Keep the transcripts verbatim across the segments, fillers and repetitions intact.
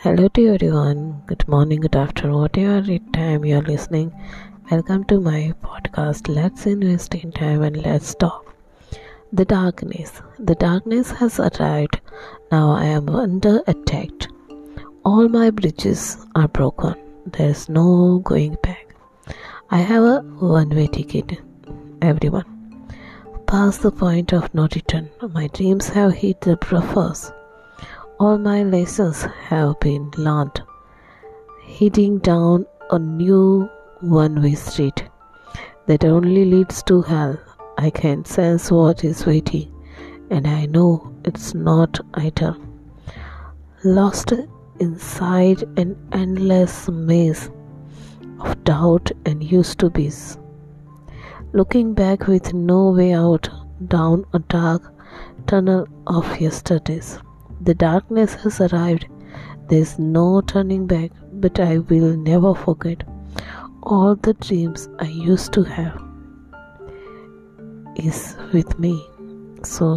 Hello to everyone. Good morning, good afternoon, whatever time you are listening. Welcome to my podcast. Let's invest in time and let's talk. The darkness. The darkness has arrived. Now I am under attack. All my bridges are broken. There is no going back. I have a one-way ticket. Everyone. Past the point of no return, my dreams have hit the buffers. All my lessons have been learned. Heading down a new one-way street that only leads to hell. I can sense what is waiting, and I know it's not idle. Lost inside an endless maze of doubt and used to be's. Looking back with no way out down a dark tunnel of yesterdays. The darkness has arrived. There is no turning back, but I will never forget all the dreams I used to have is with me. So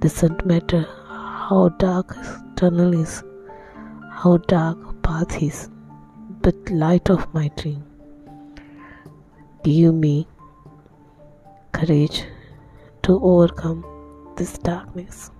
doesn't matter how dark tunnel is, how dark path is, but light of my dream. Give me courage to overcome this darkness.